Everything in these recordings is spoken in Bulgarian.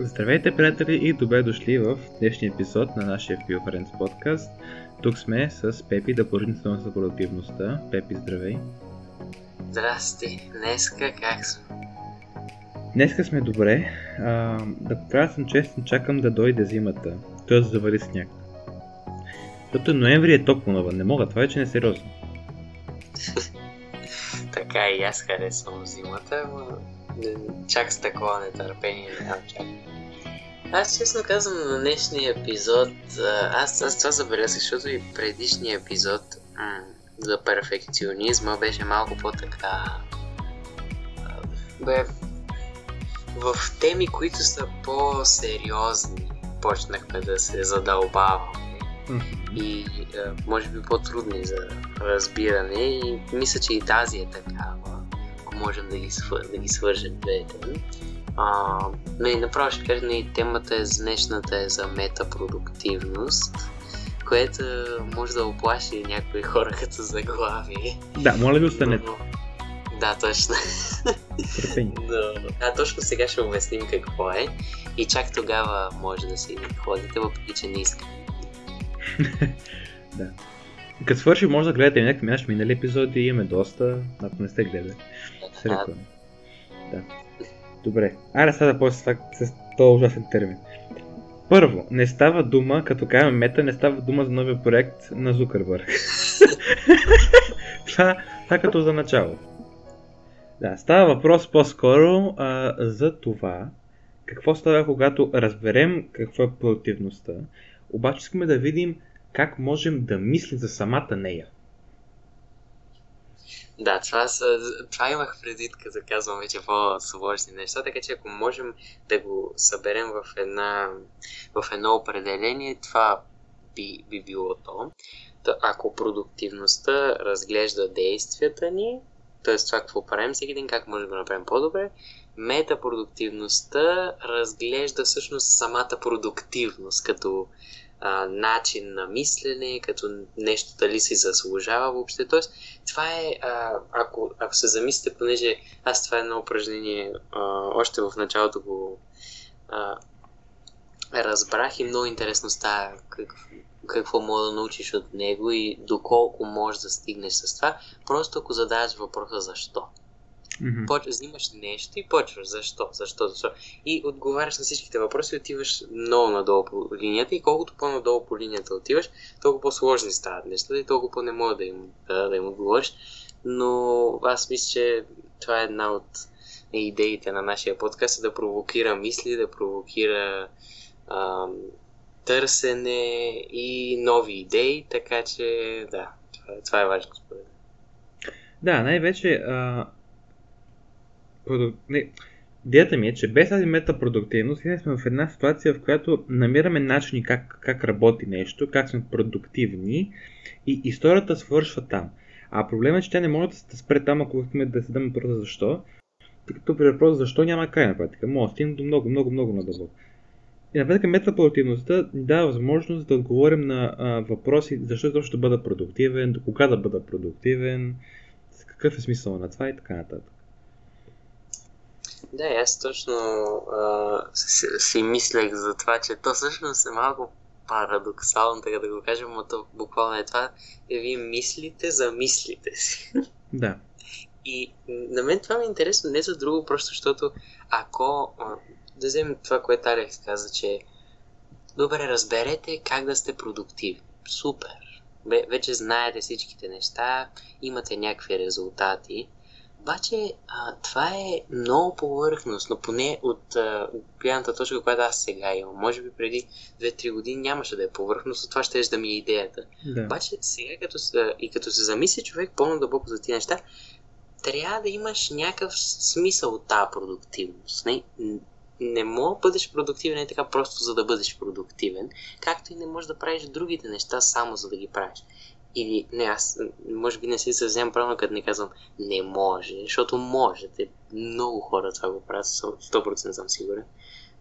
Здравейте, приятели, и добре дошли в днешния епизод на нашия FeelFriends подкаст. Тук сме с Пепи, да поредим само за продуктивността. Пепи, здравей! Здрасти! Днеска как сме? Днеска сме добре. Да поправя съм честен, чакам да дойде зимата, т.е. завали сняг. Защото ноември е топло навън, не мога, това вече не е сериозно. Така и аз харесвам зимата, но чак с такова нетърпение не чакам. Аз честно казвам, на днешния епизод, аз това забелязах, защото и предишния епизод за перфекционизма беше малко по-така... В теми, които са по-сериозни, почнахме да се задълбаваме и може би по-трудни за разбиране, и мисля, че и тази е такава, ако можем да ги свържем двете. Направо ще кажем, и темата е, днешната е за метапродуктивност, което може да оплаши някои хора като заглави. Да, моля ви, останете. Да, точно. Да, точно сега ще обясним какво е и чак тогава може да си ходите, въпреки че не искам. Да. Като свърши, може да гледате някакви наши минали епизоди, имаме доста, ако не сте гледали. Да. Добре, айде сега да почнем с този ужасен термин. Първо, не става дума, като кажем мета, не става дума за новия проект на Зукърбърг. Това като за начало. Да, става въпрос по-скоро за това какво става, когато разберем какво е продуктивността, обаче искаме да видим как можем да мислим за самата нея. Да, това имах предвид, като казвам вече по-сложни неща, така че ако можем да го съберем в едно определение, това би било то. Ако продуктивността разглежда действията ни, т.е. това какво правим всеки ден, как може да го направим по-добре, метапродуктивността разглежда всъщност самата продуктивност като начин на мислене, като нещо дали си заслужава въобще. Т.е. това е, ако се замислите, понеже аз това е едно упражнение, още в началото го разбрах и много интересно става какво мога да научиш от него и доколко можеш да стигнеш с това. Просто ако задаваш въпроса защо. Взимаш нещо и почваш защо. И отговаряш на всичките въпроси и отиваш много надолу по линията, и колкото по-надолу по линията отиваш, толкова по-сложни стават нещата и толкова по-не може да им отговориш. Но аз мисля, че това е една от идеите на нашия подкаст, е да провокира мисли, да провокира търсене и нови идеи, така че да, това е важно според мен. Да, най-вече идеята ми е, че без тази метапродуктивност ние сме в една ситуация, в която намираме начини как работи нещо, как сме продуктивни, и историята свършва там. А проблемът е, че тя не може да се спре там, ако искаме да се даме въпроса защо, тъй като при въпроса защо няма край на практика. Може да стигнем до много надълго. И напредък метапродуктивността ни дава възможност да отговорим на въпроси защо точно да бъда продуктивен, до кога да бъда продуктивен, какъв е смисъл на това и така нататък. Да, аз точно си мислех за това, че то всъщност е малко парадоксално, така да го кажем, но то буквално е това, е вие мислите за мислите си. Да. И на мен това ми е интересно не за друго, просто защото ако... Да вземем това, което Алекс каза, че добре, разберете как да сте продуктивни. Супер! Вече знаете всичките неща, имате някакви резултати. Обаче това е много повърхностно, поне от гледната точка, която аз сега имам. Може би преди 2-3 години нямаше да е повърхностно, това ще е да ми е идеята. Да. Обаче сега, като се замисли човек по-надълбоко за тези неща, трябва да имаш някакъв смисъл от тази продуктивност. Не мога да бъдеш продуктивен, е така просто за да бъдеш продуктивен, както и не можеш да правиш другите неща само за да ги правиш. Или, не, аз може би не си съвзем правилно, като не казвам не може, защото можете. Много хора това го правят, 100% съм сигурен.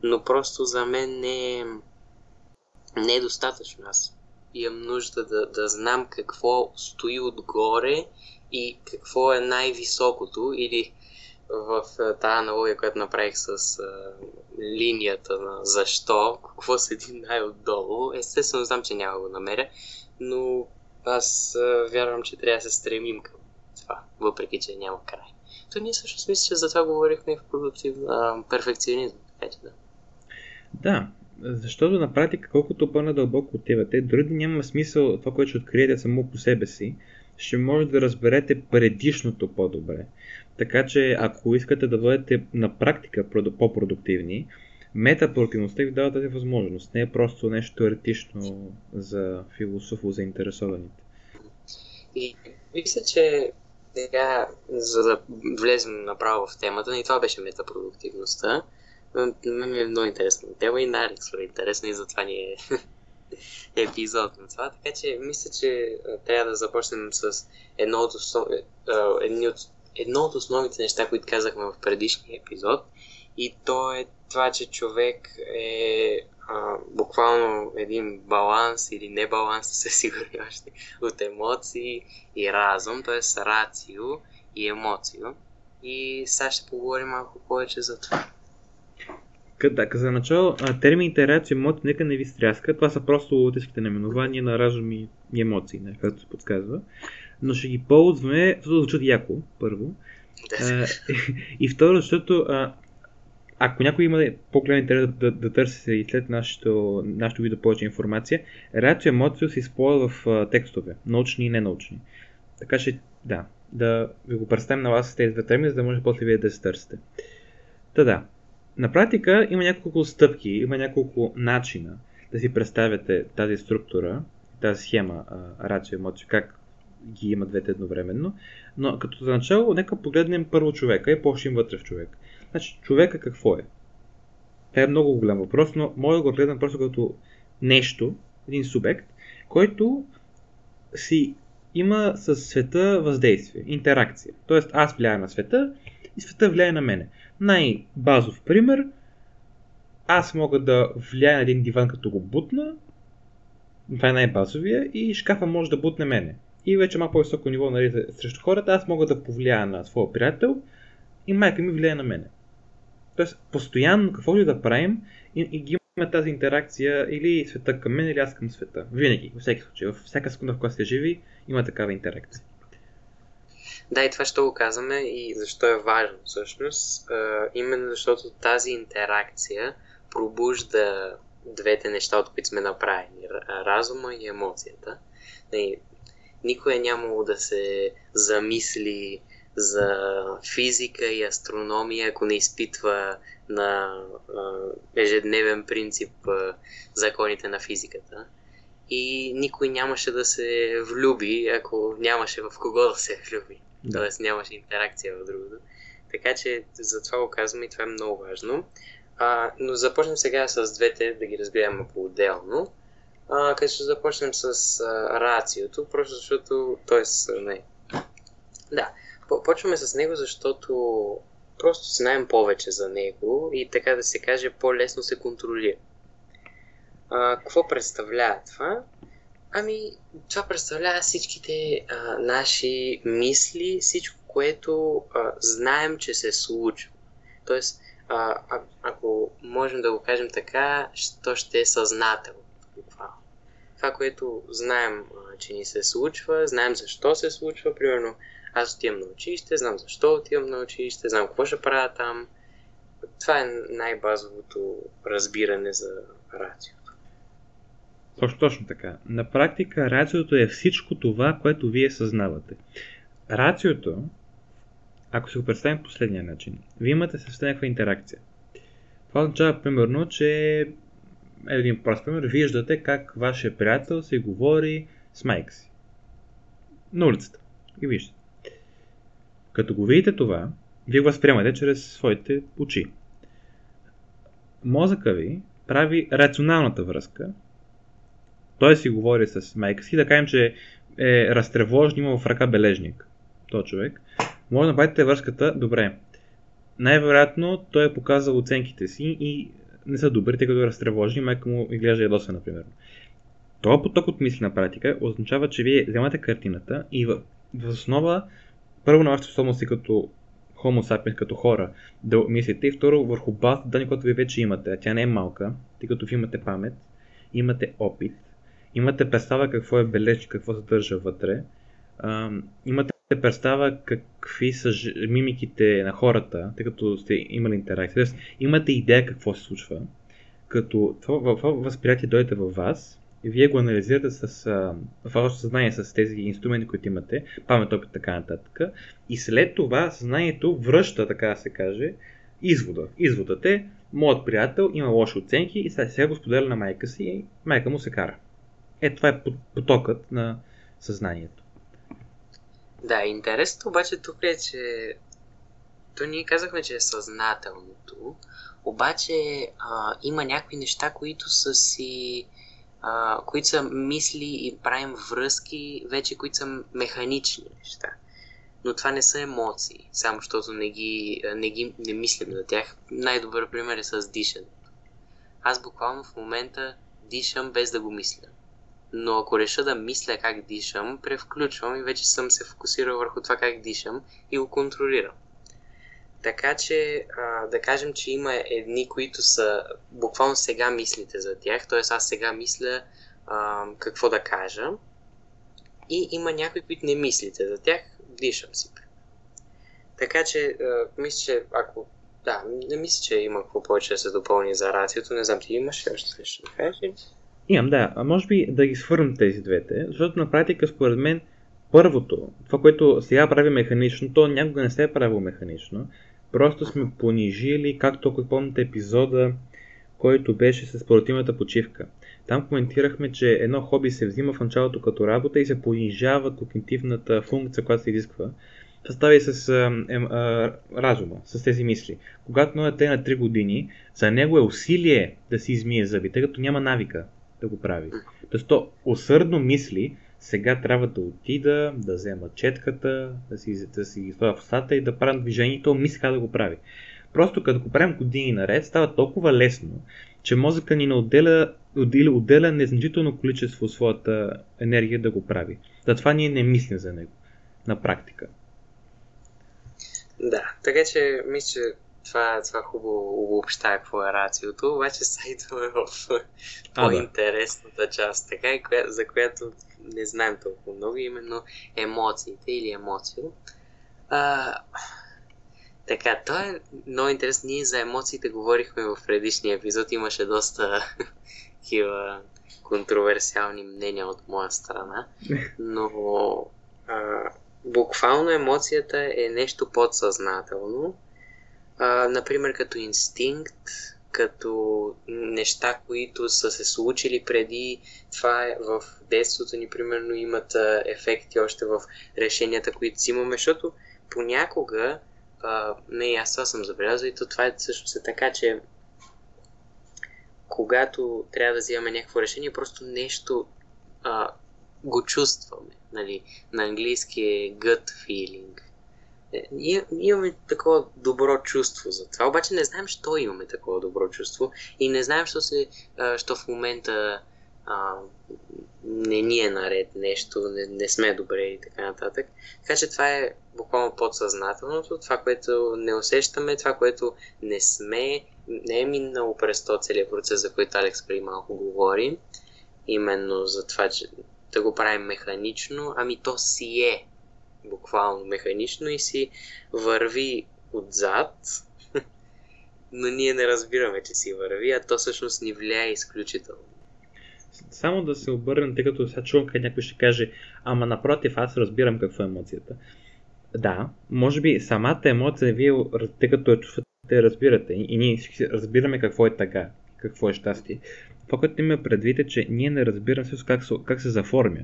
Но просто за мен не е достатъчно. Аз имам нужда да знам какво стои отгоре и какво е най-високото, или в тази аналогия, която направих с линията на защо, какво седи най-отдолу, естествено знам, че няма го намеря, но аз вярвам, че трябва да се стремим към това, въпреки че няма край. То ние всъщност мисля, че за това говорихме и в продуктивна перфекционизъм, така че да. Да, защото на практика, колкото по-надълбоко отивате, дори да няма смисъл това, което ще откриете само по себе си, ще може да разберете предишното по-добре. Така че, ако искате да бъдете на практика по-продуктивни, метапродуктивността ви дава тази възможност. Не е просто нещо теоретично за философо заинтересованите. И мисля, че сега, за да влезем направо в темата, и това беше метапродуктивността, ми е много интересна тема и на Алекс е интересна и затова ни е епизод на това. Така че мисля, че трябва да започнем с едно от основните неща, които казахме в предишния епизод, и то е това, че човек е буквално един баланс или небаланс, със сигурност, от емоции и разум, т.е. рацио и емоцио. И сега ще поговорим малко повече за това. Така, за начало, термините рацио и емоции нека не ви стряска, това са просто латинските наименования на разум и емоции, както се подсказва. Но ще ги ползваме, защото звучат яко, първо. И второ, защото ако някой има по-голям интерес да търси и след нашето видео повече информация, рацио и емоцио се използва в текстове, научни и ненаучни. Така че, да ви го представим на вас с тези две термини, за да може после вие да се търсите. Та-да. На практика има няколко стъпки, има няколко начина да си представяте тази структура, тази схема рацио и емоцио, как ги има двете едновременно. Но като за начало, нека погледнем първо човека и почнем вътре в човек. Значи, човека какво е? Това е много голям въпрос, но може да го гледам просто като нещо, един субект, който си има със света въздействие, интеракция. Тоест, аз влияя на света и света влияе на мене. Най-базов пример, аз мога да влияя на един диван, като го бутна, това е най-базовия, и шкафа може да бутне мене. И вече малко по-високо ниво, срещу хората, аз мога да повлияя на своя приятел и майка ми влияе на мене. Тоест, постоянно каквото и да правим, и ги имаме тази интеракция или света към мен, или аз към света. Винаги, във всеки случай, във всяка секунда, в която сте живи, има такава интеракция. Да, и това ще го казваме и защо е важно всъщност. Именно защото тази интеракция пробужда двете неща, от които сме направени. Разума и емоцията. Никой е нямало да се замисли за физика и астрономия, ако не изпитва на ежедневен принцип законите на физиката. И никой нямаше да се влюби, ако нямаше в кого да се влюби. Да. Тоест нямаше интеракция в другото. Така че за това го казвам и това е много важно. Но започнем сега с двете, да ги разгледаме по-отделно. Като ще започнем с рациото, просто защото... Да, почваме с него, защото просто знаем повече за него и така да се каже по-лесно се контролира. Какво представлява това? Това представлява всичките наши мисли, всичко, което знаем, че се случва. Тоест, ако можем да го кажем така, то ще е съзнателно. Това, което знаем, че ни се случва, знаем защо се случва. Примерно, аз отивам на училище, знам защо отивам на училище, знам какво ще правя там. Това е най-базовото разбиране за рациото. Точно така. На практика рациото е всичко това, което вие съзнавате. Рациото, ако си го представим последния начин, вие имате съвсем някаква интеракция. Това означава, примерно, че един прост пример, виждате как вашия приятел си говори с майка си. На улицата. И виждате. Като го видите това, вие го възприемате чрез своите очи. Мозъка ви прави рационалната връзка. Той си говори с майка си, да кажем, че е разтревожен, има в ръка бележник. Той човек. Може да направите връзката добре. Най-вероятно той е показал оценките си и не са добри, тъй като е разтревожен, майка му изглежда ядоса, например. Това поток от мисли на практика означава, че вие вземате картината и в основа първо на вашите способности като Homo sapiens като хора да мислите, и второ върху базата данни, която ви вече имате. Тя не е малка, тъй като ви имате памет, имате опит, имате представа какво е бележка, какво се държа вътре, имате представа какви са мимиките на хората, тъй като сте имали интеракция, т.е. имате идея какво се случва. Като това възприятие дойде във вас, вие го анализирате в вашето съзнание с тези инструменти, които имате, памет, опит, така нататък. И след това съзнанието връща, така да се каже, извода. Изводът е, моят приятел има лоши оценки и сега го споделя на майка си и майка му се кара. Е, това е потокът на съзнанието. Да, интересно обаче тук е, че то ние казахме, че е съзнателното, обаче има някакви неща, които са си които са мисли и правим връзки, вече които са механични неща. Но това не са емоции, само защото не мислим за тях. Най-добър пример е с дишането. Аз буквално в момента дишам без да го мисля. Но ако реша да мисля как дишам, превключвам и вече съм се фокусирал върху това как дишам и го контролирам. Така че да кажем, че има едни, които са буквално сега мислите за тях, т.е. аз сега мисля какво да кажа, и има някои, които не мислите за тях, дишам си. Така че мисля, че ако... Да, не мисля, че има какво повече да се допълни за рациото, не знам, ти имаш още нещо да кажеш? Имам, да. Може би да ги свърнем тези двете, защото на практика според мен първото, това, което сега прави механично, то някога не се е правило механично. Просто сме понижили, както ако помните епизода, който беше с спортивната почивка. Там коментирахме, че едно хобби се взима в началото като работа и се понижава когнитивната функция, която се изисква. Съставя и с разума, с тези мисли. Когато е на 3 години, за него е усилие да си измие зъби, тъй като няма навика да го прави. Тоест то усърдно мисли, сега трябва да отида, да взема четката, да си стоя в устата и да правя движение, то мисли как да го прави. Просто като го правим години наред, става толкова лесно, че мозъка ни не отделя незначително количество от своята енергия да го прави. Затова ние не мислим за него на практика. Да, така че мисля, че това хубаво обобщава какво е рациото, обаче сега идваме в по-интересната част, така, за която не знаем толкова много, именно емоциите или емоцио. Така, то е много интересно. Ние за емоциите говорихме в предишния епизод, имаше доста такива контроверсиални мнения от моя страна, но буквално емоцията е нещо подсъзнателно. Например, като инстинкт, като неща, които са се случили преди. Това е в детството ни, примерно, имат ефекти още в решенията, които взимаме, защото понякога, аз това съм забелязал, и това е също така, че когато трябва да взимаме някакво решение, просто нещо го чувстваме. Нали? На английски е gut feeling. Ние имаме такова добро чувство за това, обаче не знаем, що имаме такова добро чувство и не знаем, що в момента не ни е наред нещо, не сме добре и така нататък. Така че това е буквално подсъзнателното, това, което не усещаме, това, което не сме, не е минало през този целият процес, за който Алекс преди малко говори, именно за това, че да го правим механично, ами то си е буквално механично и си върви отзад, но ние не разбираме, че си върви, а то всъщност ни влияе изключително. Само да се обърнем, тъй като сега чувам къде някой ще каже, ама напротив, аз разбирам какво е емоцията. Да, може би самата емоция, вие тъй като я чувствате, разбирате и ние разбираме какво е тъга, какво е щастие. Това, което има предвид е, че ние не разбираме как се заформя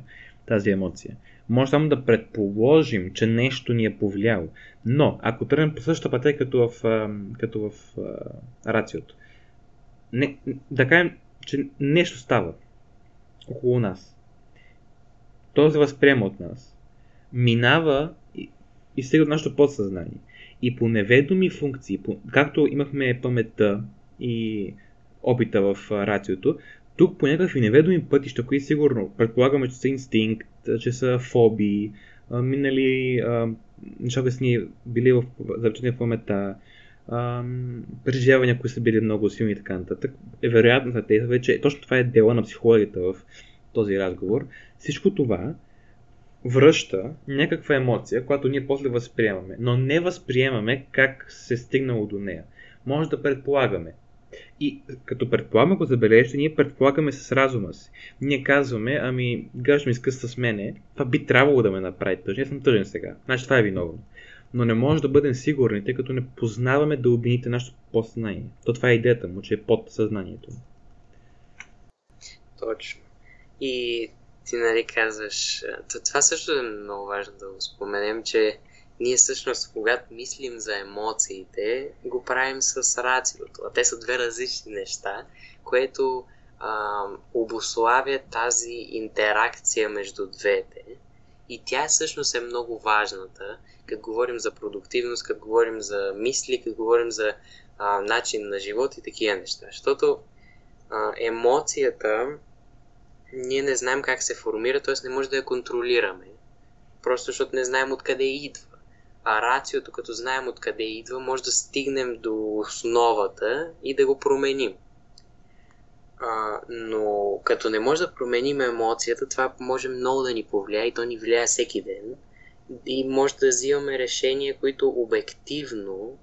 тази емоция. Може само да предположим, че нещо ни е повлияло. Но, ако тръгнем по същата пътя, като в рациото, да кажем, че нещо става около нас. То се възприема от нас. Минава и стига от нашето подсъзнание. И по неведоми функции, както имахме паметта и опита в рациото, тук по някакви неведоми пътища, които сигурно предполагаме, че са инстинкт, че са фобии, минали защото са ни били в завечени в момента преживявания, които са били много силни и така нататък. Е вероятно на тези вече, точно това е дела на психологията в този разговор. Всичко това връща някаква емоция, която ние после възприемаме, но не възприемаме как се стигнало до нея. Може да предполагаме. И като предполагаме, го забележите, ние предполагаме с разума си. Ние казваме, ами гаш ми скъса с мене, това би трябвало да ме направи тъжен, съм тъжен сега, значи това е виновно. Но не може да бъдем сигурни, тъй като не познаваме дълбините нашето подсъзнание. То това е идеята му, че е подсъзнанието. Точно. И ти нали казваш, това също е много важно да го споменем, че ние всъщност, когато мислим за емоциите, го правим с рациото. А те са две различни неща, което обуславя тази интеракция между двете. И тя всъщност е много важната, като говорим за продуктивност, като говорим за мисли, като говорим за начин на живот и такива неща. Защото емоцията, ние не знаем как се формира, т.е. не може да я контролираме. Просто защото не знаем откъде идва. А рациото, като знаем откъде идва, може да стигнем до основата и да го променим. Но като не може да променим емоцията, това може много да ни повлияе и то ни влияе всеки ден. И може да взимаме решения, които обективно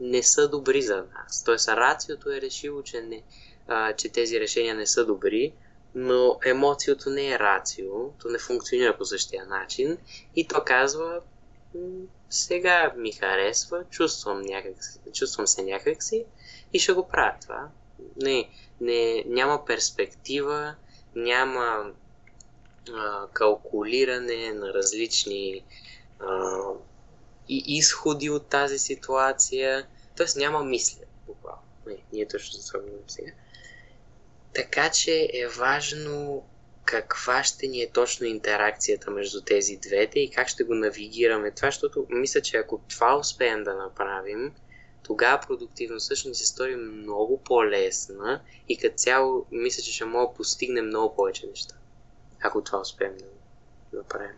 не са добри за нас. Тоест рациото е решило, че, че тези решения не са добри, но емоцията не е рацио, то не функционира по същия начин и то казва сега ми харесва, чувствам се някакси и ще го правя това. Не, няма перспектива, няма калкулиране на различни изходи от тази ситуация, т.е. няма мислене буквално. Ние точно за това говорим сега. Така че е важно каква ще ни е точно интеракцията между тези двете и как ще го навигираме това, защото мисля, че ако това успеем да направим, тогава продуктивно всъщност се стори много по-лесна и като цяло мисля, че ще мога да постигнем много повече неща, ако това успеем да направим.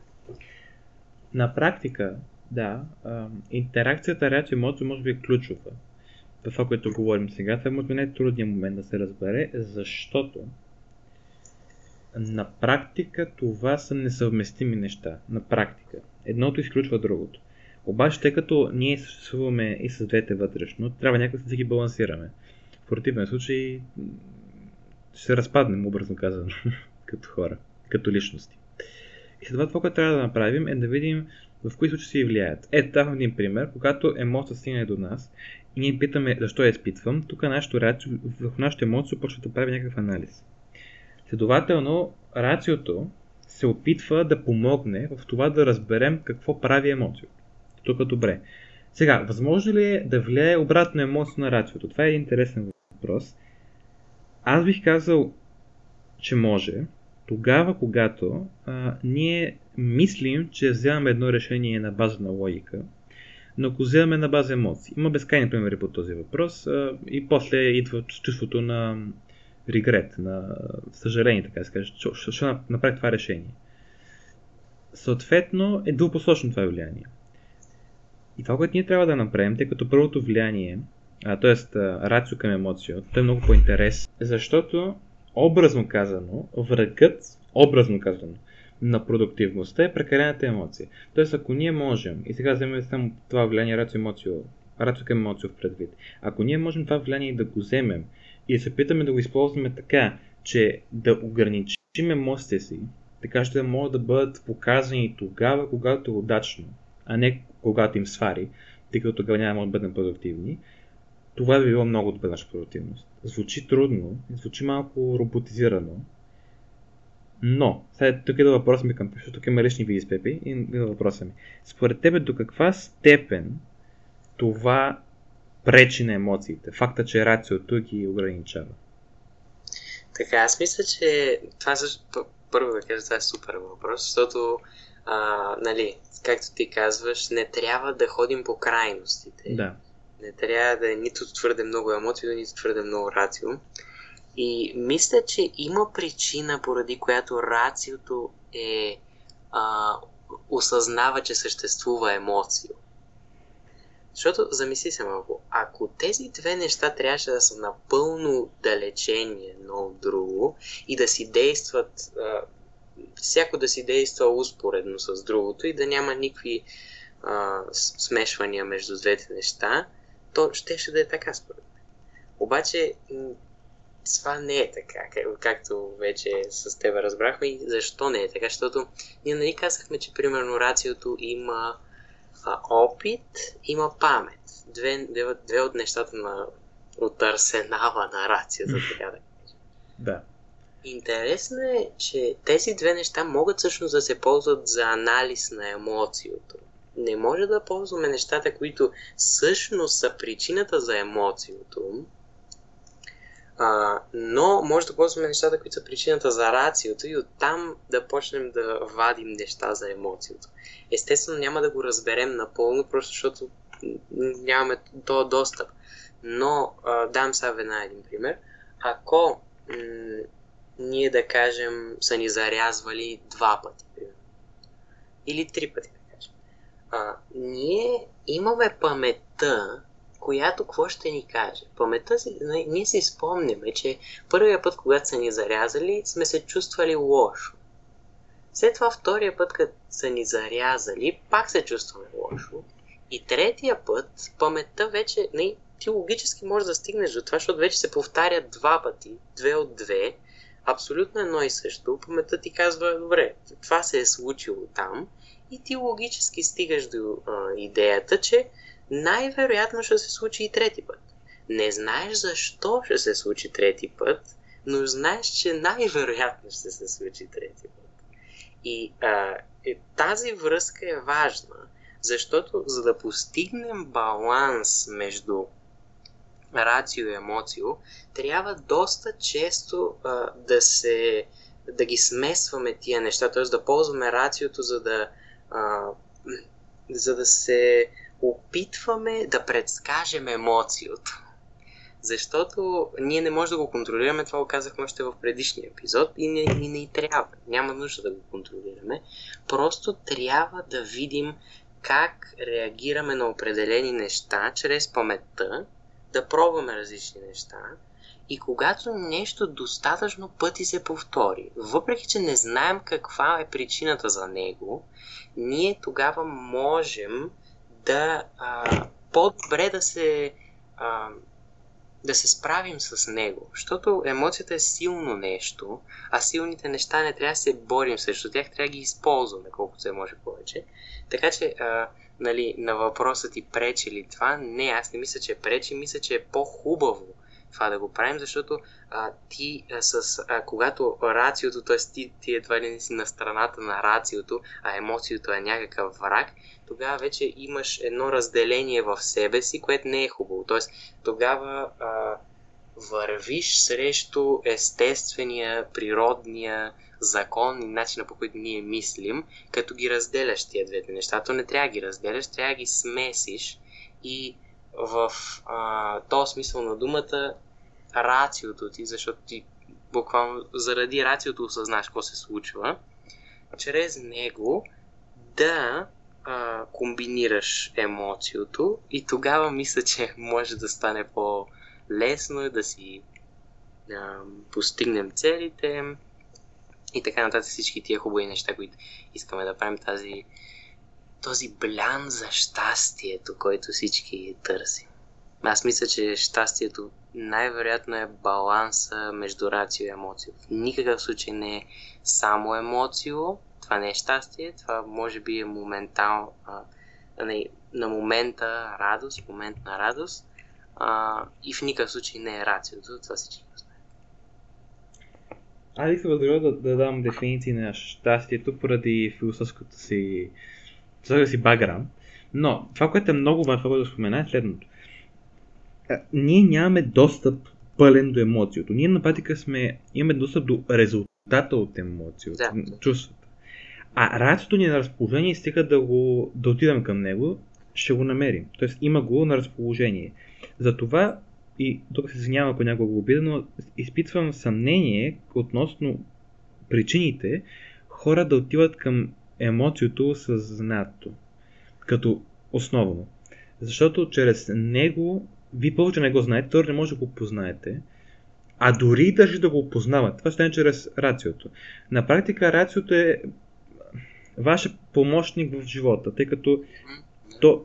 На практика, да, интеракцията реакция емоция може би е ключова. Това, което говорим сега, това може би най-трудният момент да се разбере, защото на практика това са несъвместими неща. На практика. Едното изключва другото. Обаче, тъй като ние съществуваме и с двете вътрешно, трябва някак да ги балансираме. В противен случай ще се разпаднем, образно казано, като хора, като личности. И след това, което трябва да направим, е да видим в кои случаи се влияят. Ето, давам един пример. Когато емоцията стигне до нас и ние питаме защо я изпитвам, тук върху нашата емоция почва да прави някакъв анализ. Следователно, рациото се опитва да помогне в това да разберем какво прави емоцията. Тук е добре. Сега, възможно ли е да влияе обратно емоция на рациото? Това е интересен въпрос. Аз бих казал, че може. Тогава, когато ние мислим, че вземаме едно решение на база на логика, но ако вземаме на база емоции. Има безкрайни примери по този въпрос и после идва чувството на регрет, на съжаление, така да се каже, ще направи това решение. Съответно е двупосочно това влияние. И това, което ние трябва да направим, тъй като първото влияние, т.е. рацио към емоция, то е много по-интересно, защото образно казано, врагът, образно казано, на продуктивността е прекалената емоция. Тоест, ако ние можем, и сега вземем само това влияние рацио към емоция в предвид, ако ние можем това влияние да го вземем и се питаме да го използваме така, че да ограничим емоциите си, така ще могат да бъдат показани тогава, когато е удачно, а не когато им свари, тъй като тогава няма може да бъдем продуктивни, това би било много добра наша продуктивност. Звучи трудно, звучи малко роботизирано, но, сега тук е да въпроса ми към Пепи, тук има лични види с Пепи и да въпроса ми. Според тебе до каква степен това пречи на емоциите, факта, че рациото ги ограничава? Така, аз мисля, че това също, първо да кажа, това е супер въпрос, защото нали, както ти казваш, не трябва да ходим по крайностите. Да. Не трябва да е нито твърде много емоции, нито твърде много рацио. И мисля, че има причина, поради която рациото е осъзнава, че съществува емоция. Защото, замисли се малко, ако тези две неща трябваше да са напълно далечени едно от друго и да си действат, всяко да си действа успоредно с другото и да няма никакви смешвания между двете неща, то ще да е така според мен. Обаче, това не е така, както вече с тебе разбрахме и защо не е така, защото ние нали казахме, че примерно рациото има опит, има памет. Две от нещата от арсенала на рацията, така да кажем. Да. Интересно е, че тези две неща могат всъщност да се ползват за анализ на емоцията. Не може да ползваме нещата, които всъщност са причината за емоцията, но може да ползваме нещата, които са причината за рациото и оттам да почнем да вадим неща за емоцията. Естествено няма да го разберем напълно, просто защото нямаме до достъп. Но дам сега веднага един пример. Ако ние да кажем са ни зарязвали 2 пъти, примерно, или 3 пъти, да кажем, ние имаме паметта, която какво ще ни каже? Паметта си, ние си спомняме, че първия път, когато са ни зарязали, сме се чувствали лошо. След това втория път, като са ни зарязали, пак се чувстваме лошо. И третия път, паметта вече, ти логически можеш да стигнеш до това, защото вече се повтаря 2 пъти, 2 от 2, абсолютно едно и също. Паметта ти казва, добре, това се е случило там и ти логически стигаш до идеята, че най-вероятно ще се случи и 3-ти път. Не знаеш защо ще се случи 3-ти път, но знаеш, че най-вероятно ще се случи 3-ти път. И тази връзка е важна, защото за да постигнем баланс между рацио и емоцио, трябва доста често да ги смесваме тия неща, т.е. да ползваме рациото, за да се опитваме да предскажем емоцията. Защото ние не можем да го контролираме, това го казахме още в предишния епизод и не трябва. Няма нужда да го контролираме. Просто трябва да видим как реагираме на определени неща чрез паметта, да пробваме различни неща и когато нещо достатъчно пъти се повтори, въпреки че не знаем каква е причината за него, ние тогава можем по-добре да се справим с него. Защото емоцията е силно нещо, а силните неща не трябва да се борим срещу тях, трябва да ги използваме колкото се може повече. Така че, на въпроса ти пречи ли това? Не, аз не мисля, че пречи, мисля, че е по-хубаво това да го правим, защото когато рациото, т.е. ти едва ли не си на страната на рациото, а емоциото е някакъв враг, тогава вече имаш едно разделение в себе си, което не е хубаво. Т.е. тогава вървиш срещу естествения, природния закон и начина, по който ние мислим, като ги разделяш тия двете неща. То не трябва да ги разделяш, трябва да ги смесиш и в този смисъл на думата рациото ти, защото ти буквално заради рациото осъзнаш какво се случва, чрез него да комбинираш емоциото и тогава мисля, че може да стане по-лесно и да си постигнем целите и така нататък всички тия хубави неща, които искаме да правим този блян за щастието, който всички търсим. Аз мисля, че щастието най-вероятно е баланса между рацио и емоцио. В никакъв случай не е само емоцио, това не е щастие, това може би е момент на радост и в никакъв случай не е рациото, това всички го знаят. Аз искам да дам дефиниции на щастието поради философското си баграунд, но това, което е много важно да спомена е следното. Ние нямаме достъп пълен до емоцията. Ние на практика имаме достъп до резултата от емоцията, да, чувствата. А рациото ни е на разположение и стига да отидем към него, ще го намерим. Тоест има го на разположение. Затова, и тук се извинявам, ако някога го обида, но изпитвам съмнение относно причините хора да отиват към емоциото с знанието като основно. Защото чрез него, вие повече не го знаете, той не може да го познаете, а дори и държи да го познават. Това стане чрез рациото. На практика рациото е ваш помощник в живота, тъй като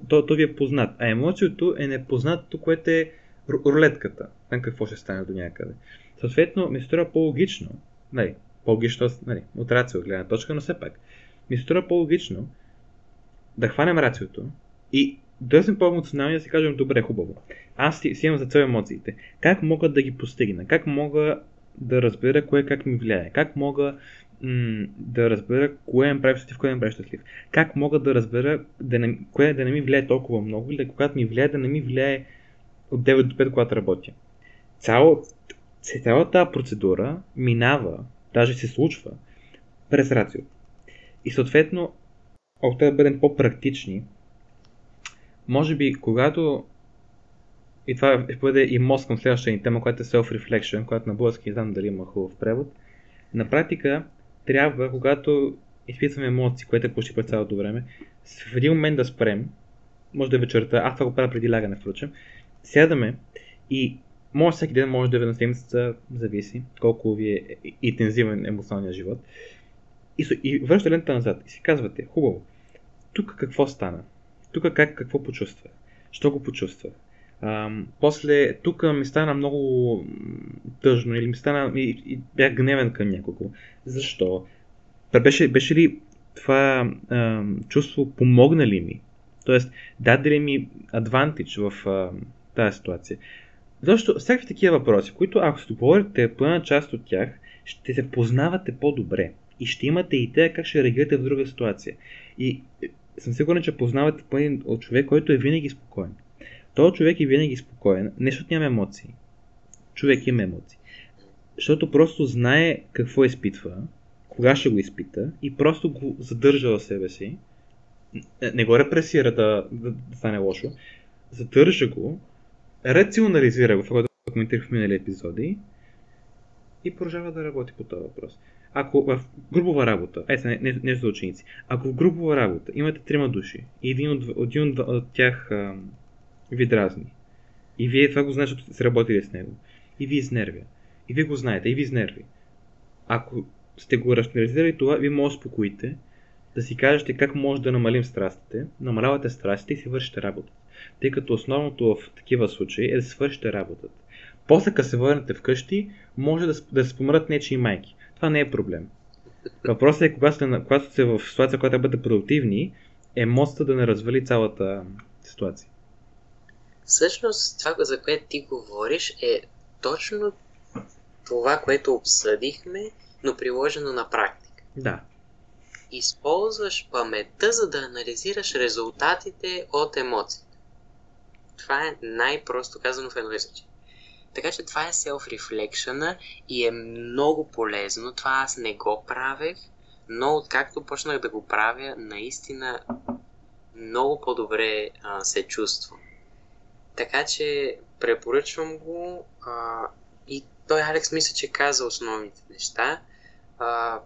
то ви е познат. А емоциото е непознатото, което е рулетката. Там какво ще стане до някъде. Съответно, ми струва по-логично, нали, по-логично, нали, от рацио гледна точка, но все пак, ми струва по-логично да хванем рациото и да сме по-емоционални, да си кажем, добре, хубаво. Аз си имам за цел емоциите. Как мога да ги постигна? Как мога да разбера кое как ми влияе? Как мога да разбера кое ме прави щастлив, кое ме прави щастлив? Как мога да разбера кое да не ми влияе толкова много или когато ми влияе, да не ми влияе от 9 до 5, когато работя? Цялата тази процедура минава, даже се случва, през рацио. И съответно, ако трябва да бъдем по-практични, може би, когато, и това ще бъде и мост към следващата ни тема, която е self-reflection, която на български не знам дали има хубав превод, на практика трябва, когато изпитваме емоции, което е почти през цялото време, в един момент да спрем, може да е вечерта, аз това го правя преди лягане, впрочем, сядаме и може всеки ден, може да веднъстимца, зависи колко ви е интензивен емоционалния живот. И връщате лента назад и си казвате, хубаво, тук какво стана? Тук какво почувства? Що го почувства? После тук ми стана много тъжно или ми стана и бях гневен към някого. Защо? Беше ли това чувство, помогна ли ми? Тоест, даде ли ми адвантич в тази ситуация? Защото всякакви такива въпроси, които ако се говорите пълна част от тях, ще се познавате по-добре и ще имате идея как ще реагирате в друга ситуация. И съм сигурен, че познавате пълен от човек, който е винаги спокоен. Този човек е винаги спокоен, не защото няма емоции. Човек има емоции. Защото просто знае какво изпитва, кога ще го изпита и просто го задържа в себе си. Не го репресира да стане лошо. Задържа го, рационализира го, което коментирах в минали епизоди и продължава да работи по този въпрос. Ако в групова работа, не за ученици, ако в групова работа имате трима души и един от тях ви дразни и вие това го знаете, защото сте работили с него и ви изнервя, и вие го знаете, и ви изнерви. Ако сте го рационализирали това, вие може да успокоите, да си кажете как може да намалим страстите, намалявате страстите и си вършите работата. Тъй като основното в такива случаи е да свършите работата. После като се върнете вкъщи, може да спомрат нечии майки. Това не е проблем. Въпросът е, когато сте в ситуация, която бъдете продуктивни, емоцията да не развали цялата ситуация. Всъщност, това, за което ти говориш, е точно това, което обсъдихме, но приложено на практика. Да. Използваш паметта, за да анализираш резултатите от емоциите. Това е най-просто казано в едно изречение. Така че това е self-reflection и е много полезно. Това аз не го правех, но откакто почнах да го правя, наистина много по-добре се чувствам. Така че препоръчвам го и той Алекс мисля, че каза основните неща.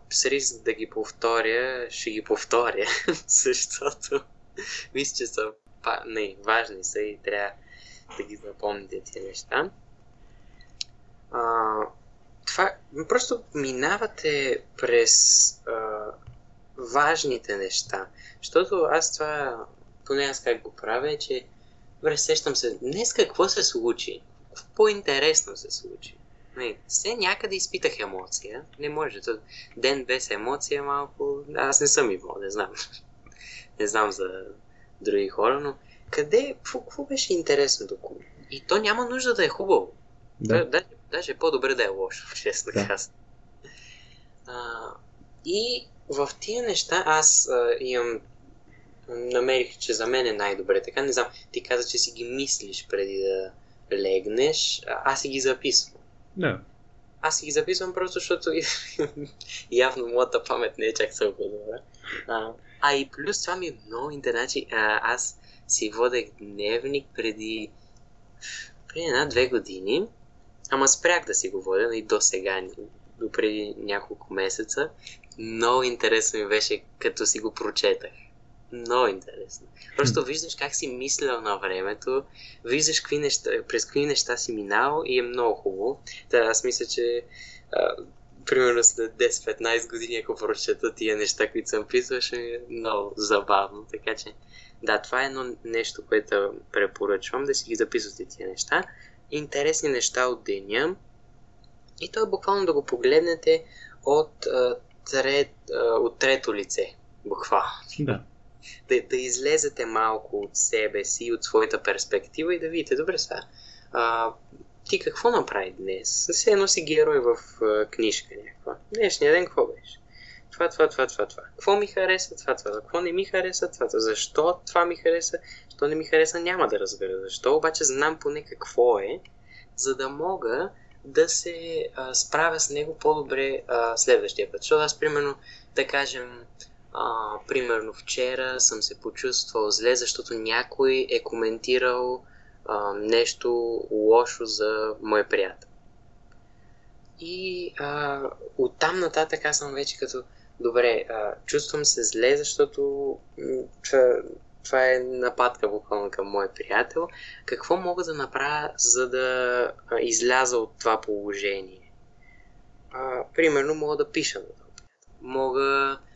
С риск да ги повторя, ще ги повторя, защото мисля, че са важни са и трябва да ги запомните тези неща. Това просто минавате през важните неща, защото аз това, поне аз как го правя, че сещам се, днес какво се случи, по-интересно се случи. Все някъде изпитах емоция, не може, ден без емоция малко, аз не съм имал, не знам, не знам за други хора, но какво беше интересното? И то няма нужда да е хубаво. Да. Даже е по-добре да е лошо, честно казвам. И в тия неща аз намерих, че за мен е най-добре така. Не знам, ти каза, че си ги мислиш преди да легнеш, аз си ги записвам. Да. Аз си ги записвам просто, защото явно моята памет не е чак толкова добра. И плюс това ми е много интересно. Аз си водех дневник преди 1-2 години. Ама спрях да си го водя и до сега, до преди няколко месеца. Много интересно ми беше, като си го прочетах. Много интересно. Просто виждаш как си мислял на времето, виждаш какви неща, през какви неща си минал и е много хубаво. Та, аз мисля, че примерно след 10-15 години, ако прочета тия неща, които съм писал, ще ми е много забавно. Така че, да, това е едно нещо, което препоръчвам, да си ги записвате тия неща. Интересни неща от деня. И то е буквално да го погледнете от, от трето лице. Буквално. Да. Да излезете малко от себе си, от своята перспектива и да видите, добре сега, ти какво направи днес? Все едно си герой в книжка някаква. Днешния ден какво беше? Това. Какво ми хареса? Това. Какво не ми хареса? Това. Защо това ми хареса? Защо не ми хареса? Няма да разбера защо, обаче знам поне какво е, за да мога да се справя с него по-добре следващия път. Защото аз, примерно, да кажем, примерно вчера съм се почувствал зле, защото някой е коментирал нещо лошо за моя приятел. И оттам нататък аз съм вече като, добре, чувствам се зле, защото това е нападка буквално към моя приятел. Какво мога да направя, за да изляза от това положение? Примерно мога да пиша на това приятел. Мога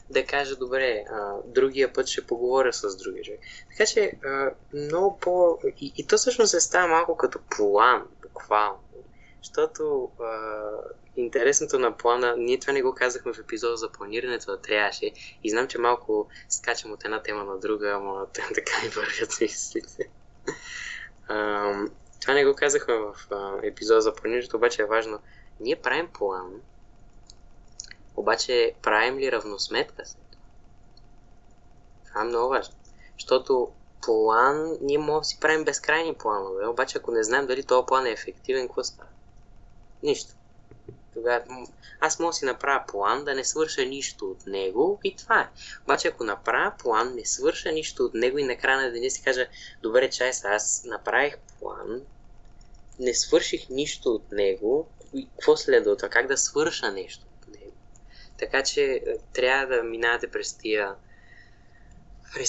да кажа, добре, другия път ще поговоря с другия човек. Така че, много по... И то всъщност се става малко като план, буквално. Защото интересното на плана, ние това не го казахме в епизода за планирането, да трябваше. И знам, че малко скачам от една тема на друга, ама така ми вървят мислите. Това не го казахме в епизода за планирането, обаче е важно. Ние правим план, обаче правим ли равносметка след това? Това е много важно. Защото план, ние може да си правим безкрайни планове, обаче ако не знаем дали този план е ефективен, какво става? Нищо. Тогава аз мога да си направя план, да не свърша нищо от него и това е. Обаче ако направя план, не свърша нищо от него и накрая на деня си кажа, добре, чай са, аз направих план, не свърших нищо от него, и какво следва от това? Как да свърша нещо? Така че трябва да минавате през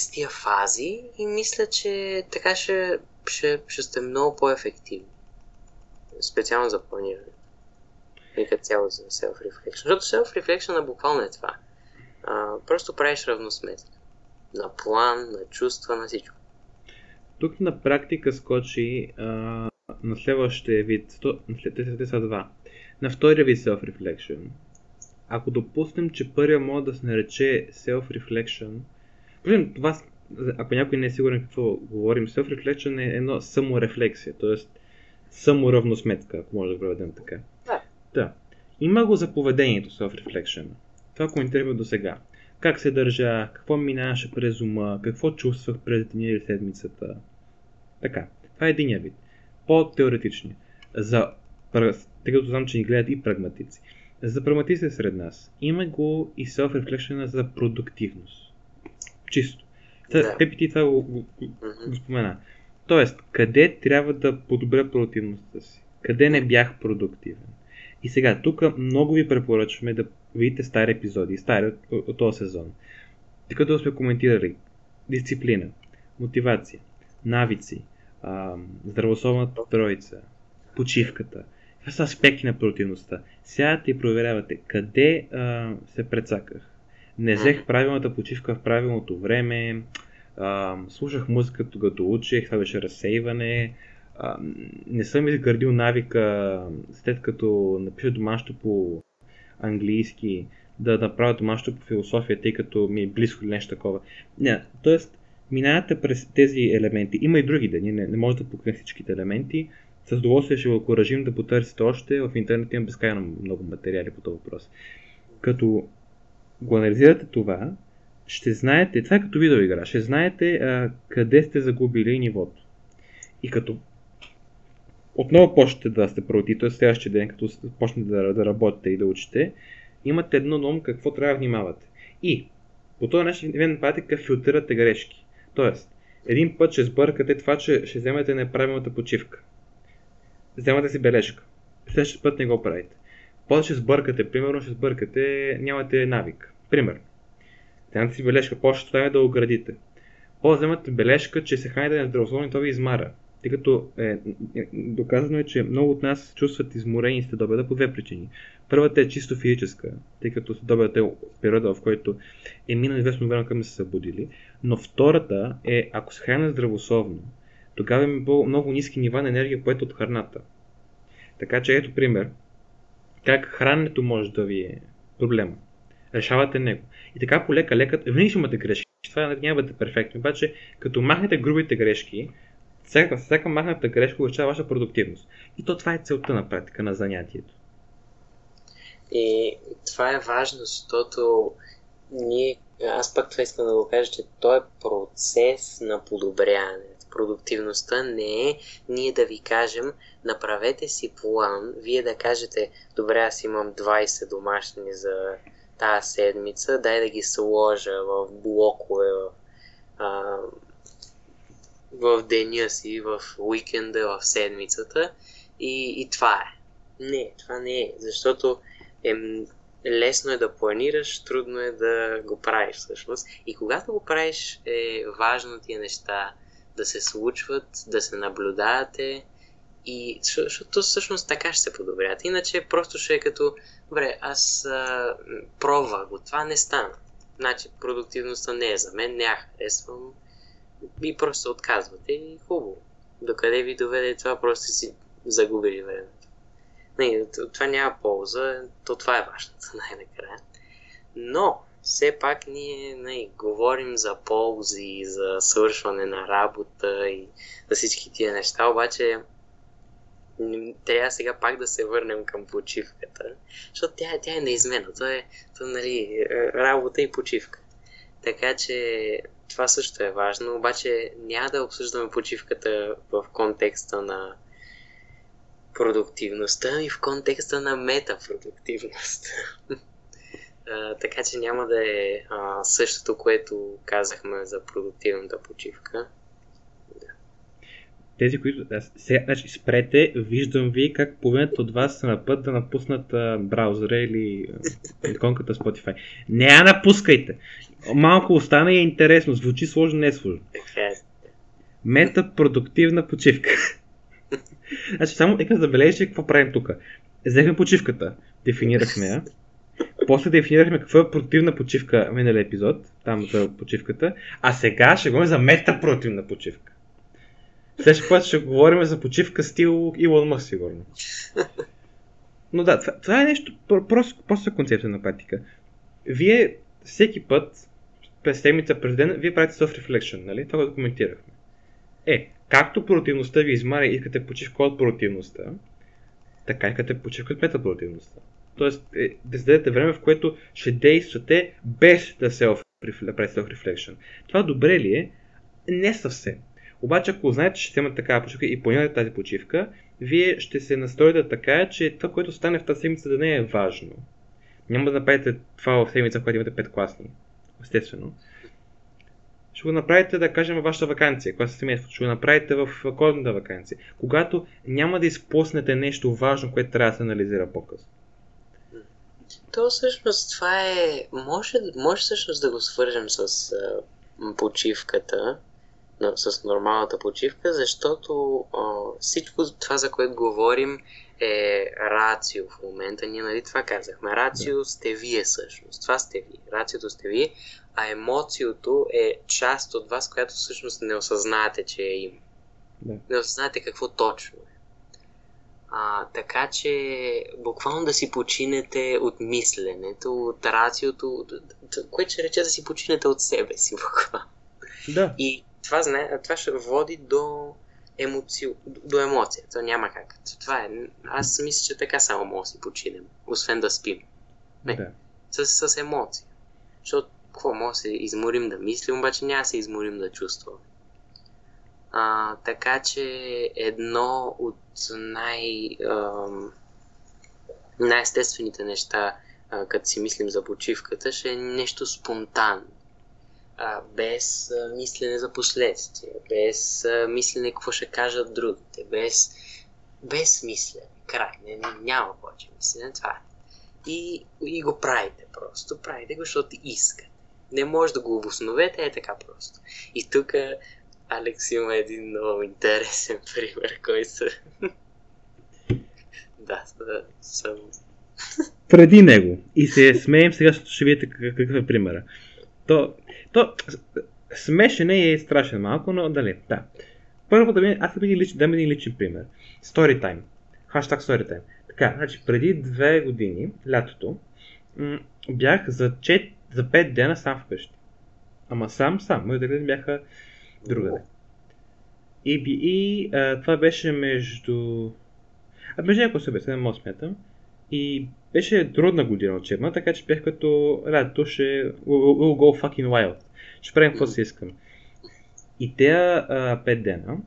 тия фази и мисля, че така ще сте много по-ефективни. Специално за планирането. И като цяло за self-reflection. Защото self-reflection е буквално е това. Просто правиш равносметка. На план, на чувства, на всичко. Тук на практика скочи на следващия вид. Те са два. На втория вид self-reflection. Ако допуснем, че първия може да се нарече self-reflection, това, ако някой не е сигурен какво говорим, self-reflection е едно саморефлексия, т.е. саморавносметка, ако може да проведем така. Да. Има го за поведението self-reflection. Това коментираме до сега. Как се държа, какво минаваше през ума, какво чувствах през деня или седмицата. Така, това е единия вид. По-теоретични. Тъй като знам, че ни гледат и прагматици. За прагматиците сред нас. Има го и self-reflection за продуктивност. Чисто. Пепи това го спомена. Тоест, къде трябва да подобря продуктивността си? Къде не бях продуктивен? И сега, тук много ви препоръчваме да видите стари епизоди, стари от този сезон. Тъй като сме коментирали дисциплина, мотивация, навици, здравословната троица, почивката. Това са аспекти на продуктивността. Сега ти проверявате къде се прецаках. Не взех правилната почивка в правилното време, слушах музика, като учих, това беше разсейване, не съм изградил навика, след като напиша домашното по английски, да направя домашното по философия, тъй като ми е близко или нещо такова. Не, тоест, минавате през тези елементи. Има и други дни, не може да покрием всичките елементи. С удоволствие ще го окуражим да потърсите още. В интернет има безкрайно много материали по този въпрос. Като го анализирате това, ще знаете, това е като видеоигра, ще знаете къде сте загубили нивото. И като отново почнете да сте проти, т.е. следващия ден, като почнете да работите и да учите, имате едно на ум какво трябва да внимавате. И по този начин вие на практика филтрирате грешки. Тоест, един път ще сбъркате това, че ще вземете неправилната почивка. Вземате си бележка. Следващия път не го правите. После ще сбъркате, примерно ще сбъркате, нямате навик. Пример. Тяната си бележка, повечето време да оградите. По-вземат бележка, че се храните нездравословно, то ви измара. Тъй като доказано е, че много от нас чувстват изморени след обеда по две причини. Първата е чисто физическа, тъй като след обеда е периода, в който е минало известно време към се събудили. Но втората е, ако се храним здравословно, тогава има много ниски нива на енергия, поета от храната. Така че ето пример, как храненето може да ви е проблема. Решавате него. И така полека-лека, винаги ще имате грешки, това няма да бъде перфектно, обаче като махнете грубите грешки, всяка махната грешка увеличава ваша продуктивност. И то това е целта на практика на занятието. И това е важно, защото аз пък това искам да го кажа, че то е процес на подобряване. Продуктивността не е ние да ви кажем, направете си план, вие да кажете, добре, аз имам 20 домашни за тази седмица, дай да ги сложа в блокове, в деня си, в уикенда, в седмицата и това е. Не, това не е, защото лесно е да планираш, трудно е да го правиш всъщност. И когато го правиш е важно тия неща да се случват, да се наблюдавате и защото всъщност така ще се подобрявате. Иначе просто ще е като, добре, аз пробвах го, това не стана. Значи продуктивността не е за мен, не я харесвам. И просто се отказвате и хубаво. Докъде ви доведе това, просто си загубили времето. Не, това няма полза, то това е важното най-накрая. Но, все пак ние говорим за ползи, за свършване на работа и за всички тия неща, обаче трябва сега пак да се върнем към почивката, защото тя е неизменна, работа и почивка. Така че това също е важно, обаче няма да обсъждаме почивката в контекста на продуктивността и в контекста на метапродуктивност. Така че няма да е същото, което казахме за продуктивната почивка. Да. Тези, които спрете, виждам ви как половината от вас са на път да напуснат браузъра или иконката Spotify. Не я напускайте! Малко остана и е интересно. Звучи сложно, не е сложно. Метапродуктивна почивка. Само нека забележите какво правим тук. Взехме почивката, дефинирахме я. После дефинирахме какво е противна почивка в миналия епизод, там за почивката, а сега ще говорим за метапротивна почивка. Следващия път ще говорим за почивка стил Илон Мъск, сигурно. Но да, това е нещо, просто концепция на практика. Вие всеки път, през седмица, през ден, вие правите self-reflection, нали? Това го коментирахме. Както противността ви измаря и искате почивка от противността, така искате почивка от метапротивността. Тоест, да зададете време, в което ще действате без да правите self-reflection. Това добре ли е? Не съвсем. Обаче, ако знаете, че ще имате такава почивка и планирате тази почивка, вие ще се настроите така, че това, което стане в тази седмица, да не е важно. Няма да направите това в седмица, в която имате 5 класни. Естествено. Ще го направите, да кажем, във вашата ваканция, когато сте семейство. Ще го направите в коледната ваканция. Когато няма да изпуснете нещо важно, което трябва да се анализира по-късно. То всъщност това е... Може всъщност да го свържем с почивката, с нормалната почивка, защото всичко това, за което говорим, е рацио в момента. Ние това казахме. Рацио сте вие всъщност. Това сте вие. Рациото сте вие, а емоциото е част от вас, която всъщност не осъзнаете, че я има. Да. Не осъзнаете какво точно е. Така че буквално да си починете от мисленето, от рациото, което ще рече да си починете от себе си буквално. Да. И това ще води до емоция. То няма как. Това е. Аз мисля, че така само може да си починем, освен да спим. Да. С емоция. Защото какво може да се изморим да мислим, обаче няма да се изморим да чувстваме. Така че едно от най-естествените неща, като си мислим за почивката, ще е нещо спонтанно. Без мислене за последствия, без мислене какво ще кажат другите, без мислене. Край, няма повече мислене, това е. и го правите просто. Правите го, защото искате. Не може да го обосновете, е така просто. И тук Алекс има един много интересен пример, който да, съм... преди него. И се смеем сега, защото ще видите какъв е примера. То смешен е и страшен малко, но дали. Да. Първо дам един личен пример. Storytime. Хаштаг Storytime. Така, значи преди 2 години, лятото, бях за 5 дена сам вкъщи. Ама сам. Моите дни бяха другаде. И това беше между... Между някои събес, не мога смятам. И беше трудна година учебна, така че бях като лято ще we'll go fucking wild. Ще правим какво си искам. И тези 5 дена,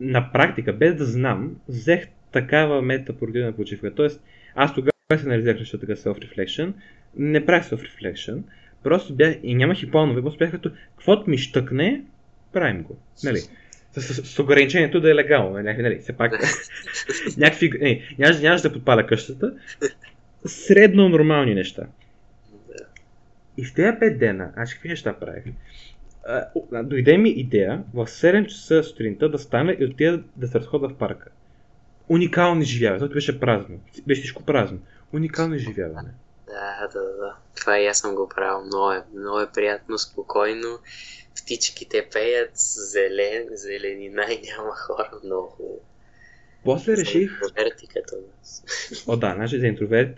на практика, без да знам, взех такава метапродуктивна почивка. Тоест, аз тогава се анализирах нещата като self-reflection, не правих self-reflection, просто бях и нямах и планове, просто бях като каквото ми щъкне, правим го. Нали? С ограничението да е легално, нали, все пак някакви, нямаш да подпаля къщата, средно нормални неща. И в тези 5 дена, аз какви неща правих? Дойде ми идея в 7 часа сутринта да стана и отида да се разхода в парка. Уникално изживяване, защото беше празно, беше всичко празно. Уникално изживяване. Да. Това и аз съм го правил. Много е приятно, спокойно. Птичките пеят, зеленина и няма хора, много хубаво. После реших... интроверти като нас. О да, значи за интроверт...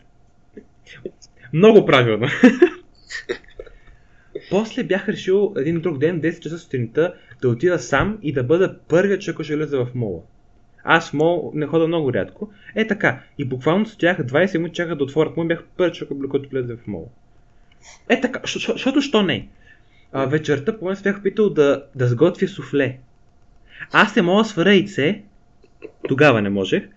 Много правилно! После бях решил един друг ден, 10 часа сутринта, да отида сам и да бъда първият човек, който ще влезе в мола. Аз в мол не ходя много рядко. Е така, и буквално стоях 20 минути чаках да отворят мол и бях първият човек, който влезе в мола. Е така, защото що не? Вечерта по мен се бях опитал да сготвя суфле. Аз не мога да сваря яйце, тогава не можех,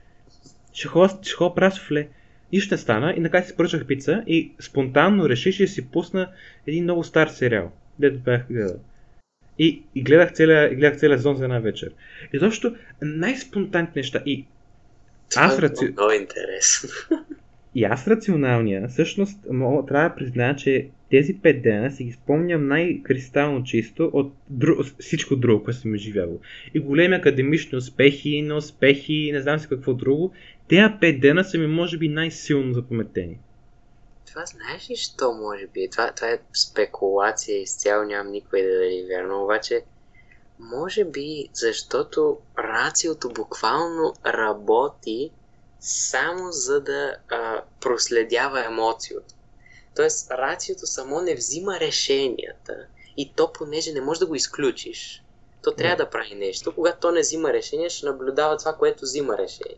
ще ходя правя суфле. Нищо не стана и накрая си поръчах пица и спонтанно реших да си пусна един много стар сериал, дето бях гледал. И гледах целия сезон за една вечер. И защото най-спонтанните неща и... Много интересно. И аз рационалния, всъщност трябва да призная, че тези 5 дена си ги спомням най-кристално чисто от всичко друго, което съм изживявал. И големи академични успехи, неуспехи, не знам си какво друго. Тези 5 дена са ми може би най-силно запаметени. Това знаеш ли що може би? Това е спекулация изцяло, нямам никой да е вярно, обаче може би защото рациото буквално работи само за да проследява емоцията. Тоест, рациото само не взима решенията и то, понеже не можеш да го изключиш, то трябва да прави нещо. Когато то не взима решение, ще наблюдава това, което взима решение.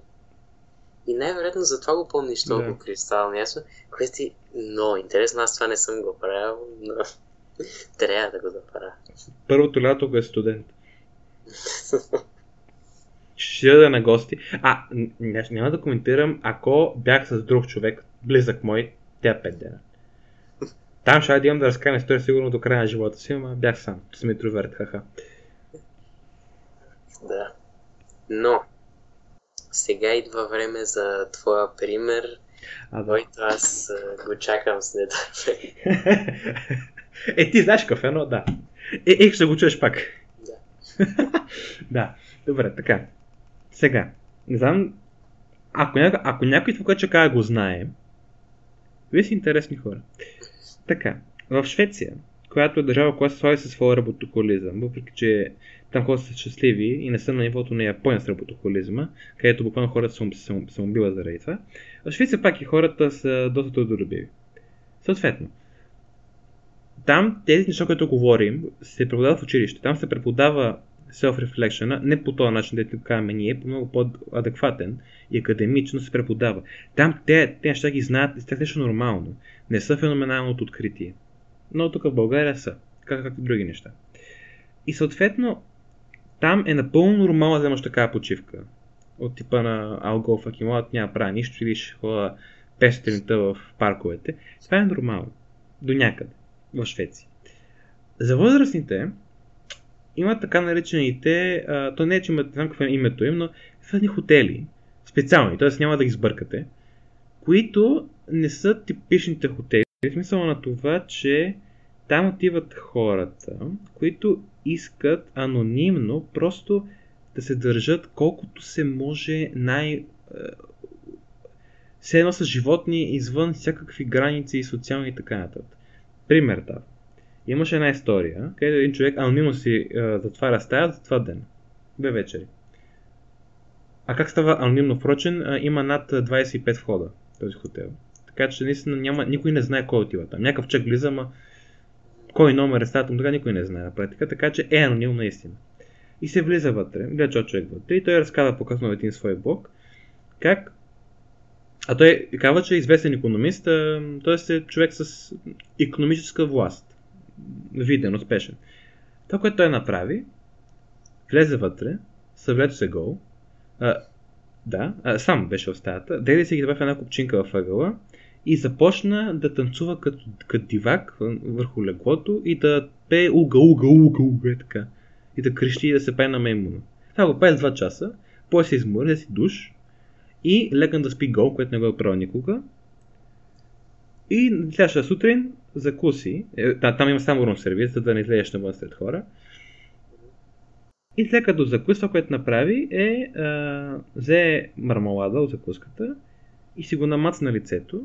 И най-вероятно за това го помниш толкова кристално ясно, което е много интересно. Аз това не съм го правил, но трябва да го направя. Първото лято е студент. Ще да на гости. Няма да коментирам, ако бях с друг човек, близък мой, тя 5 дена. Там ще да имам да разкажа история сигурно до края на живота си, ама бях сам. Съм интроверт, хаха. Да. Но, сега идва време за твоя пример, който аз го чакам с недървение. Ти знаеш кафе, но да. Ще го чуеш пак. Да. Добре, така. Сега, не знам, ако някой това, което чакава, го знае, вие си интересни хора. Така, в Швеция, която е държава, която се слави със своя работохолизъм, въпреки че там хората са щастливи и не са на нивото на Япония с работохолизма, където буквално хората се самоубиват заради това, в Швеция пак и хората са доста трудолюбиви. Съответно, там тези неща, които говорим, се преподават в училище. Там се преподава self-reflection, не по този начин, дето казваме ние, по много по-адекватен и академично се преподава. Там те неща ги знаят, те нещо нормално. Не са феноменалното откритие. Но тук в България са, както други неща. И съответно, там е напълно нормално да имаш такава почивка. От типа на I'll go fucking wild, няма прави нищо или ще хода 5 в парковете. Това е нормално. До някъде. В Швеция. За възрастните има така наречените, то не е, че имат, не знам какво е името им, но са ни хотели, специални, т.е. няма да ги сбъркате, които не са типичните хотели. В смисъл на това, че там отиват хората, които искат анонимно просто да се държат колкото се може все едно са животни извън всякакви граници и социални и така нататък. Пример да. Имаше една история, където един човек анонимно си затваря стая за това ден. 2 вечери. А как става анонимно? Впрочем, има над 25 входа този хотел. Така че наистина никой не знае кой отива там. Някакъв чек влиза, ама кой номер е стаята, но така никой не знае на практика, така че е анонимно наистина. И се влиза вътре, гледа човек вътре и той разказва по-късно един свой блог, как... А той казва, че е известен икономист, т.е. е човек с икономическа власт. Виден, успешен. Това, което той направи, влезе вътре, съвлече се гол, сам беше в стаята, дели си ги добавя в една купчинка във ъгъла и започна да танцува като дивак върху леглото и да пее уга, така. И да крещи и да се пее на маймуна. Това го пее 2 часа, пое се измори, да си душ и легна да спи гол, което не го е правил никога. И следващата сутрин закуси, там има само рум сервис, за да не излезеш навън сред хора. И след като закуси, това, което направи е взе мармалада от закуската и си го намаца на лицето.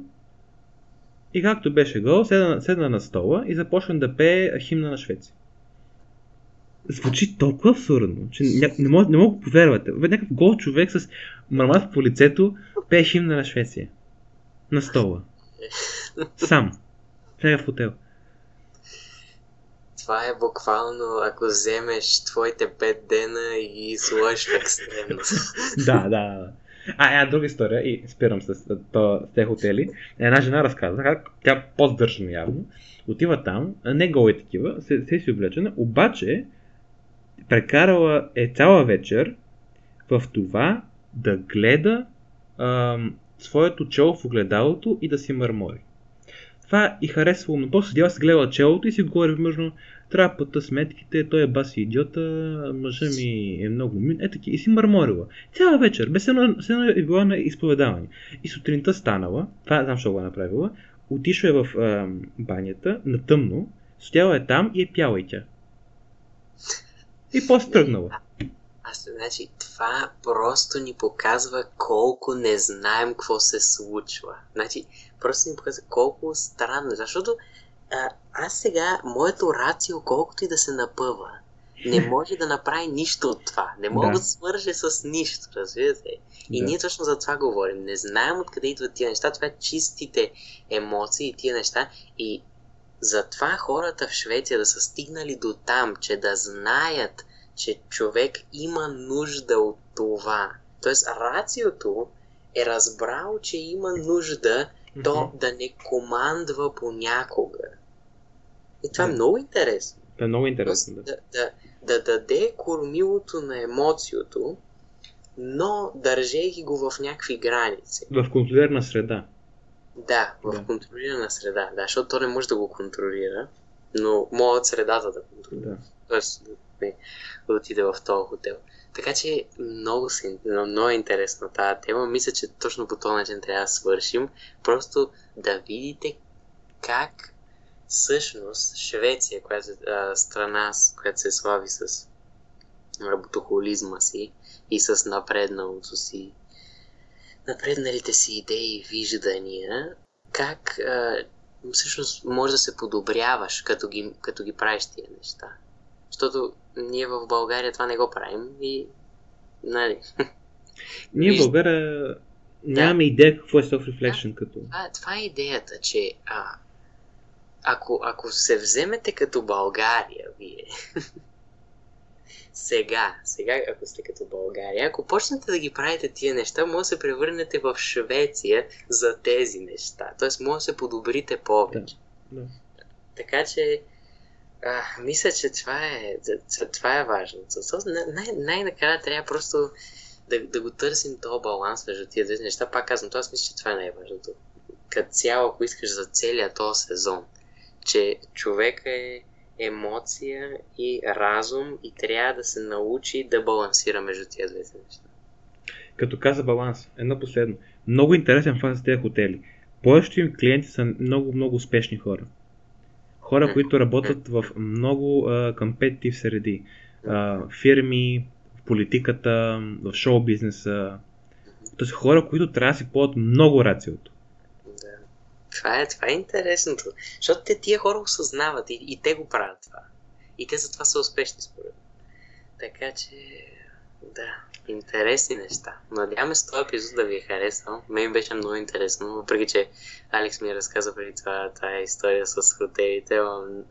И както беше гол, седна на стола и започна да пее химна на Швеция. Звучи толкова абсурдно, че не мога да повярвате. Някакъв гол човек с мармалада по лицето пее химна на Швеция. На стола. Сам. В хотел. Това е буквално, ако вземеш твоите 5 дена и сложиш в екстремност. Да. А, една друга история, и спирам с тези хотели. Една жена разказва, как тя по-здържана явно, отива там, не голи такива, се си облечена, обаче прекарала е цяла вечер в това да гледа своето чело в огледалото и да си мърмори. Това и харесвало много. После седяла си гледала челото и си говори вмъжно трапата, сметките, той е баси идиота, мъжа ми е много мин, и си мърморила. Цяла вечер, без едно е била на изповедаване. И сутринта станала, това знам, що го е направила, отишла е в банята, на тъмно, стояла е там и е пяла и тя. И после тръгнала. Значи, това просто ни показва колко не знаем какво се случва. Значи, просто ни показва колко странно. Защото аз сега, моето рацио, колкото и да се напъва, не може да направи нищо от това. Не мога да свърже с нищо, разбирате. И ние точно за това говорим. Не знаем откъде идват тия неща. Това е чистите емоции и тия неща. И затова хората в Швеция да са стигнали до там, че да знаят, че човек има нужда от това. Тоест, рациото е разбрал, че има нужда то да не командва понякога. И това е много интересно. Това е много интересно, да даде кормилото на емоциото, но държейки го в някакви граници. В контролирана среда. Да, в контролирана среда, да, защото то не може да го контролира, но може от средата да контролира. Да. Тоест, да отиде в този хотел. Така че много е интересна тази тема. Мисля, че точно по този начин трябва да свършим. Просто да видите как всъщност Швеция, която е страна, която се слави с работохолизма си и с напредналите си идеи и виждания, как всъщност може да се подобряваш, като ги правиш тия неща. Защото ние в България това не го правим и... Нали... Ние в България нямаме идея какво е self-reflection като... Това е идеята, че ако се вземете като България, вие... сега ако сте като България, ако почнете да ги правите тия неща, може да се превърнете в Швеция за тези неща. Тоест може да се подобрите повече. Да. Така че... мисля, че това е важно. Най-накрая трябва просто да го търсим този баланс между тия две неща. Пак казвам, аз мисля, че това е най-важното. Като цяло, ако искаш за целия този сезон, че човек е емоция и разум и трябва да се научи да балансира между тия две неща. Като каза баланс, едно последно. Много интересен факт за тези хотели. Повечето им клиенти са много успешни хора. Хора, които работят в много компетитив среди. Фирми, в политиката, в шоу-бизнеса. То са хора, които трябва да си плуват много рациото. Да. Това е интересното. Защото те тия хора осъзнават и те го правят това. И те затова са успешни според. Така че, да, интересни неща. Надяваме с този епизод да ви е харесал. Мен беше много интересно, въпреки че Алекс ми разказа преди това тая история с хотелите,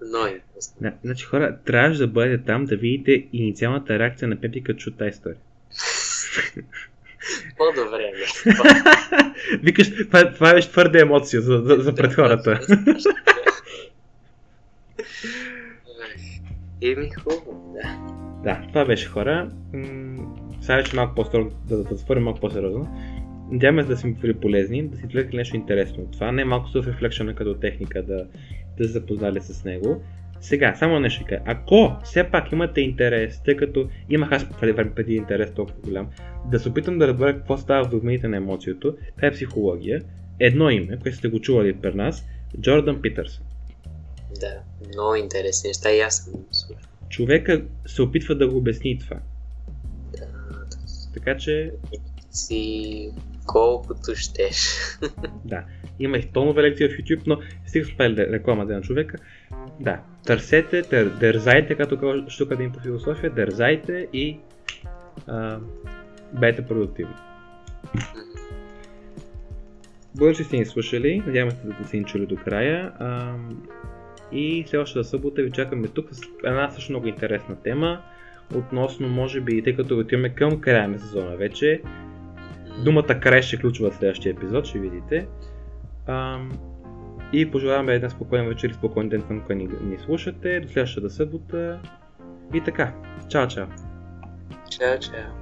много интересно. Да, значи хора, трябваше да бъдете там да видите инициалната реакция на Пепи като чу тая история. По-добре, бе. Викаш, това беше твърде емоция за пред хората. И ми хубаво, да. Да, това беше хора. Сега вече малко по-строго, да затворим малко по-сериозно. Надяваме се да сме били полезни, да си извлекли нещо интересно от това. Не малко self-reflection като техника, да се запознали с него. Сега, само нещо кажа. Ако все пак имате интерес, тъй като имах аз преди интерес толкова голям, да се опитам да разбера какво става в домените на емоцията, това е психология. Едно име, което сте го чували при нас, Джордан Питърс. Да, много интересни неща и аз съм слушал. Човека се опитва да го обясни това. Да, така че... си колкото щеш. Да, има и тонове лекции в YouTube, но стих спали рекламата на човека. Да, търсете, дързайте, като щука да им по философия, дързайте и бъдете продуктивни. Благодаря, че сте ни слушали, надяваме се да сте ни чули до края. И следващата събота ви чакаме тук с една също много интересна тема относно, може би, тъй като отиваме към края на сезона вече. Думата край ще ключва в следващия епизод, ще видите. И пожелаваме една спокойна вечер и спокоен ден, когато ни слушате. До следващата събота. И така. Чао, чао. Чао, чао.